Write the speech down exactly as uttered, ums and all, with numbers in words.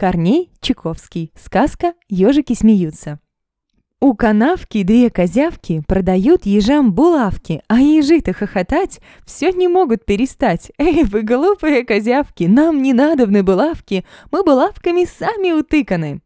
Корней Чуковский. Сказка «Ежики смеются». У канавки две козявки продают ежам булавки, а ежи-то хохотать все не могут перестать. Эй, вы глупые козявки, нам не надобны булавки, мы булавками сами утыканы.